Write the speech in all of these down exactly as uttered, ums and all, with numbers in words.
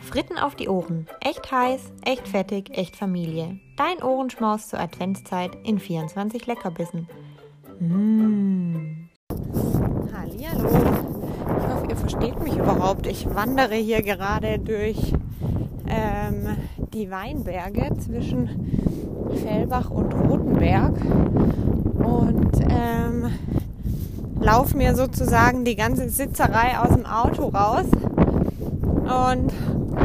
Fritten auf die Ohren. Echt heiß, echt fettig, echt Familie. Dein Ohrenschmaus zur Adventszeit in vierundzwanzig Leckerbissen. Mmh. Hallihallo. Ich hoffe, ihr versteht mich überhaupt. Ich wandere hier gerade durch ähm, die Weinberge zwischen Fellbach und Rothenberg und ähm, laufe mir sozusagen die ganze Sitzerei aus dem Auto raus. Und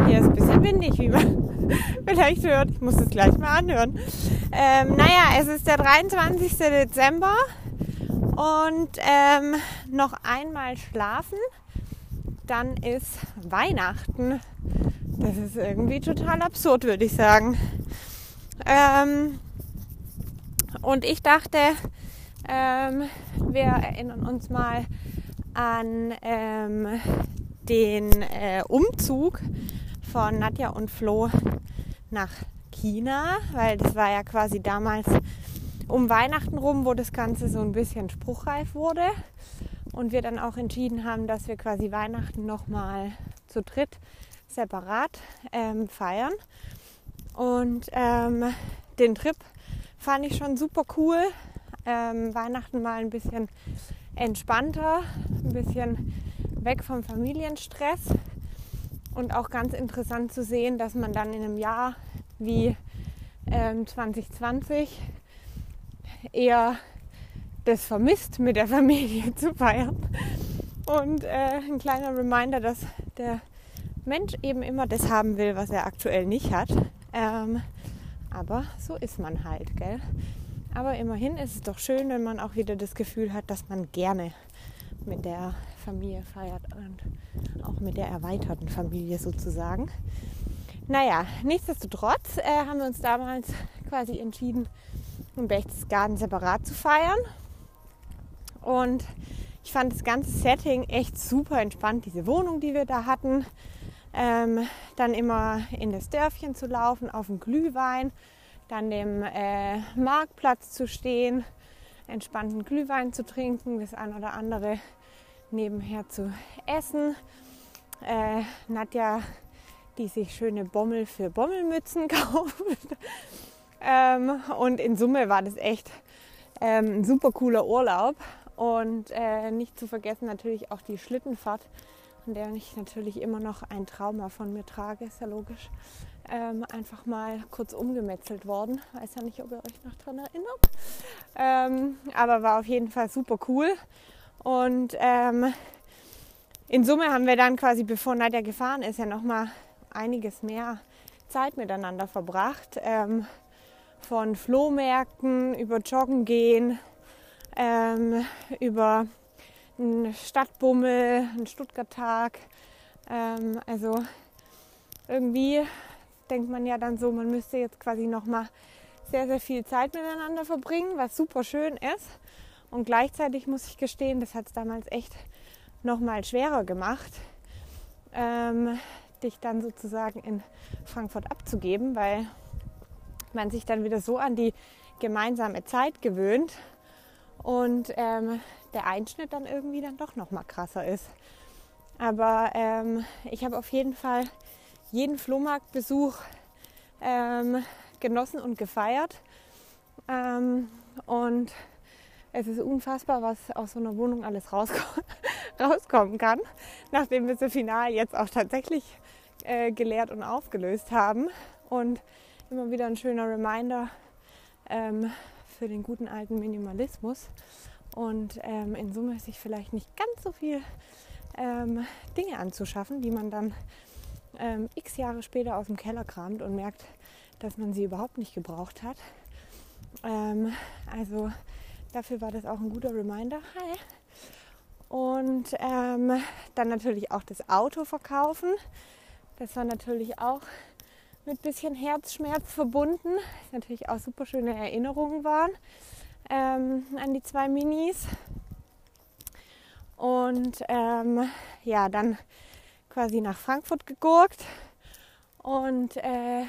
hier ist ein bisschen windig, wie man vielleicht hört. Ich muss es gleich mal anhören. Ähm, naja, es ist der dreiundzwanzigste Dezember und ähm, noch einmal schlafen, dann ist Weihnachten. Das ist irgendwie total absurd, würde ich sagen. Ähm, und ich dachte, ähm, wir erinnern uns mal an ähm, den äh, Umzug von Nadja und Flo nach China, weil das war ja quasi damals um Weihnachten rum, wo das Ganze so ein bisschen spruchreif wurde und wir dann auch entschieden haben, dass wir quasi Weihnachten nochmal zu dritt separat ähm, feiern. Und ähm, den Trip fand ich schon super cool. Ähm, Weihnachten mal ein bisschen entspannter, ein bisschen weg vom Familienstress und auch ganz interessant zu sehen, dass man dann in einem Jahr wie ähm, zwanzig zwanzig eher das vermisst, mit der Familie zu feiern. Und äh, ein kleiner Reminder, dass der Mensch eben immer das haben will, was er aktuell nicht hat. Ähm, aber so ist man halt, gell? Aber immerhin ist es doch schön, wenn man auch wieder das Gefühl hat, dass man gerne mit der Familie feiert und auch mit der erweiterten Familie sozusagen. Naja, nichtsdestotrotz äh, haben wir uns damals quasi entschieden, im Berchtesgaden separat zu feiern. Und ich fand das ganze Setting echt super entspannt, diese Wohnung, die wir da hatten. Ähm, dann immer in das Dörfchen zu laufen, auf dem Glühwein, dann dem äh, Marktplatz zu stehen, entspannten Glühwein zu trinken, das ein oder andere nebenher zu essen. Äh, Nadja, die sich schöne Bommel für Bommelmützen kauft. ähm, und in Summe war das echt ähm, ein super cooler Urlaub. Und äh, nicht zu vergessen natürlich auch die Schlittenfahrt, an der ich natürlich immer noch ein Trauma von mir trage, ist ja logisch. Ähm, einfach mal kurz umgemetzelt worden. Weiß ja nicht, ob ihr euch noch dran erinnert. Ähm, aber war auf jeden Fall super cool. Und ähm, in Summe haben wir dann quasi, bevor Nadja gefahren ist, ja nochmal einiges mehr Zeit miteinander verbracht. Ähm, von Flohmärkten, über Joggen gehen, ähm, über einen Stadtbummel, einen Stuttgart-Tag. Ähm, also irgendwie denkt man ja dann so, man müsste jetzt quasi nochmal sehr, sehr viel Zeit miteinander verbringen, was super schön ist. Und gleichzeitig muss ich gestehen, das hat es damals echt nochmal schwerer gemacht, ähm, dich dann sozusagen in Frankfurt abzugeben, weil man sich dann wieder so an die gemeinsame Zeit gewöhnt und ähm, der Einschnitt dann irgendwie dann doch nochmal krasser ist. Aber ähm, ich habe auf jeden Fall jeden Flohmarktbesuch ähm, genossen und gefeiert. Ähm, und es ist unfassbar, was aus so einer Wohnung alles rausko- rauskommen kann, nachdem wir das Final jetzt auch tatsächlich äh, geleert und aufgelöst haben. Und immer wieder ein schöner Reminder ähm, für den guten alten Minimalismus. Und ähm, in Summe sich vielleicht nicht ganz so viel ähm, Dinge anzuschaffen, die man dann Ähm, x Jahre später aus dem Keller kramt und merkt, dass man sie überhaupt nicht gebraucht hat. Ähm, also dafür war das auch ein guter Reminder. Hi. Und ähm, dann natürlich auch das Auto verkaufen. Das war natürlich auch mit bisschen Herzschmerz verbunden. Das natürlich auch super schöne Erinnerungen waren ähm, an die zwei Minis. Und ähm, ja, dann quasi nach Frankfurt gegurkt und äh,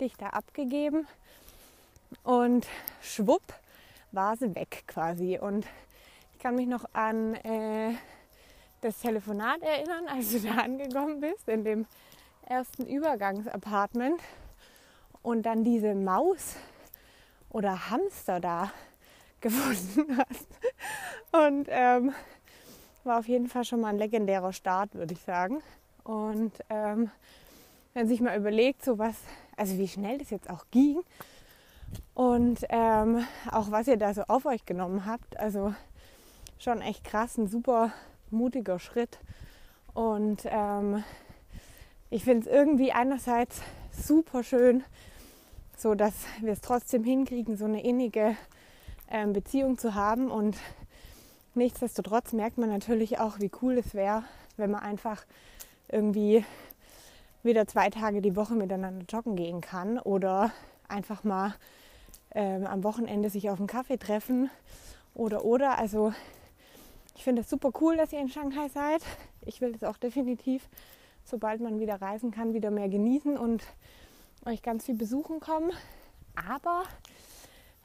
dich da abgegeben und schwupp war sie weg quasi. Und ich kann mich noch an äh, das Telefonat erinnern, als du da angekommen bist, in dem ersten Übergangsapartment und dann diese Maus oder Hamster da gefunden hast. Und ähm, war auf jeden Fall schon mal ein legendärer Start, würde ich sagen. Und ähm, wenn sich mal überlegt, so was, also wie schnell das jetzt auch ging und ähm, auch was ihr da so auf euch genommen habt, also schon echt krass, ein super mutiger Schritt. Und ähm, ich finde es irgendwie einerseits super schön, so dass wir es trotzdem hinkriegen, so eine innige ähm, Beziehung zu haben. Und nichtsdestotrotz merkt man natürlich auch, wie cool es wäre, wenn man einfach irgendwie wieder zwei Tage die Woche miteinander joggen gehen kann oder einfach mal ähm, am Wochenende sich auf einen Kaffee treffen oder oder. Also ich finde es super cool, dass ihr in Shanghai seid. Ich will das auch definitiv, sobald man wieder reisen kann, wieder mehr genießen und euch ganz viel besuchen kommen. Aber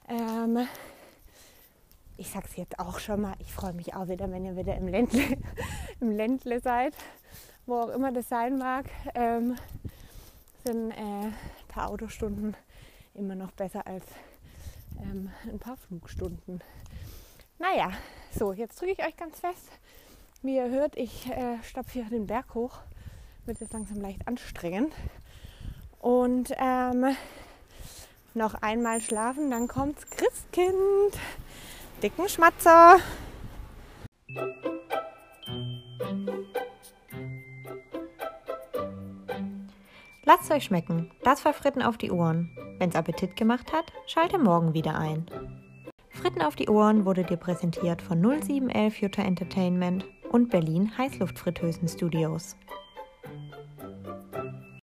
ähm, ich sage es jetzt auch schon mal, ich freue mich auch wieder, wenn ihr wieder im Ländle, im Ländle seid, wo auch immer das sein mag. Ähm, sind äh, ein paar Autostunden immer noch besser als ähm, ein paar Flugstunden. Naja, so, jetzt drücke ich euch ganz fest. Wie ihr hört, ich äh, stapfe hier den Berg hoch. Wird jetzt langsam leicht anstrengend. Und ähm, noch einmal schlafen, dann kommt's Christkind. Dicken Schmatzer. Lasst es euch schmecken. Das war Fritten auf die Ohren. Wenn's Appetit gemacht hat, schalte morgen wieder ein. Fritten auf die Ohren wurde dir präsentiert von null sieben elf Future Entertainment und Berlin Heißluftfritteusen Studios.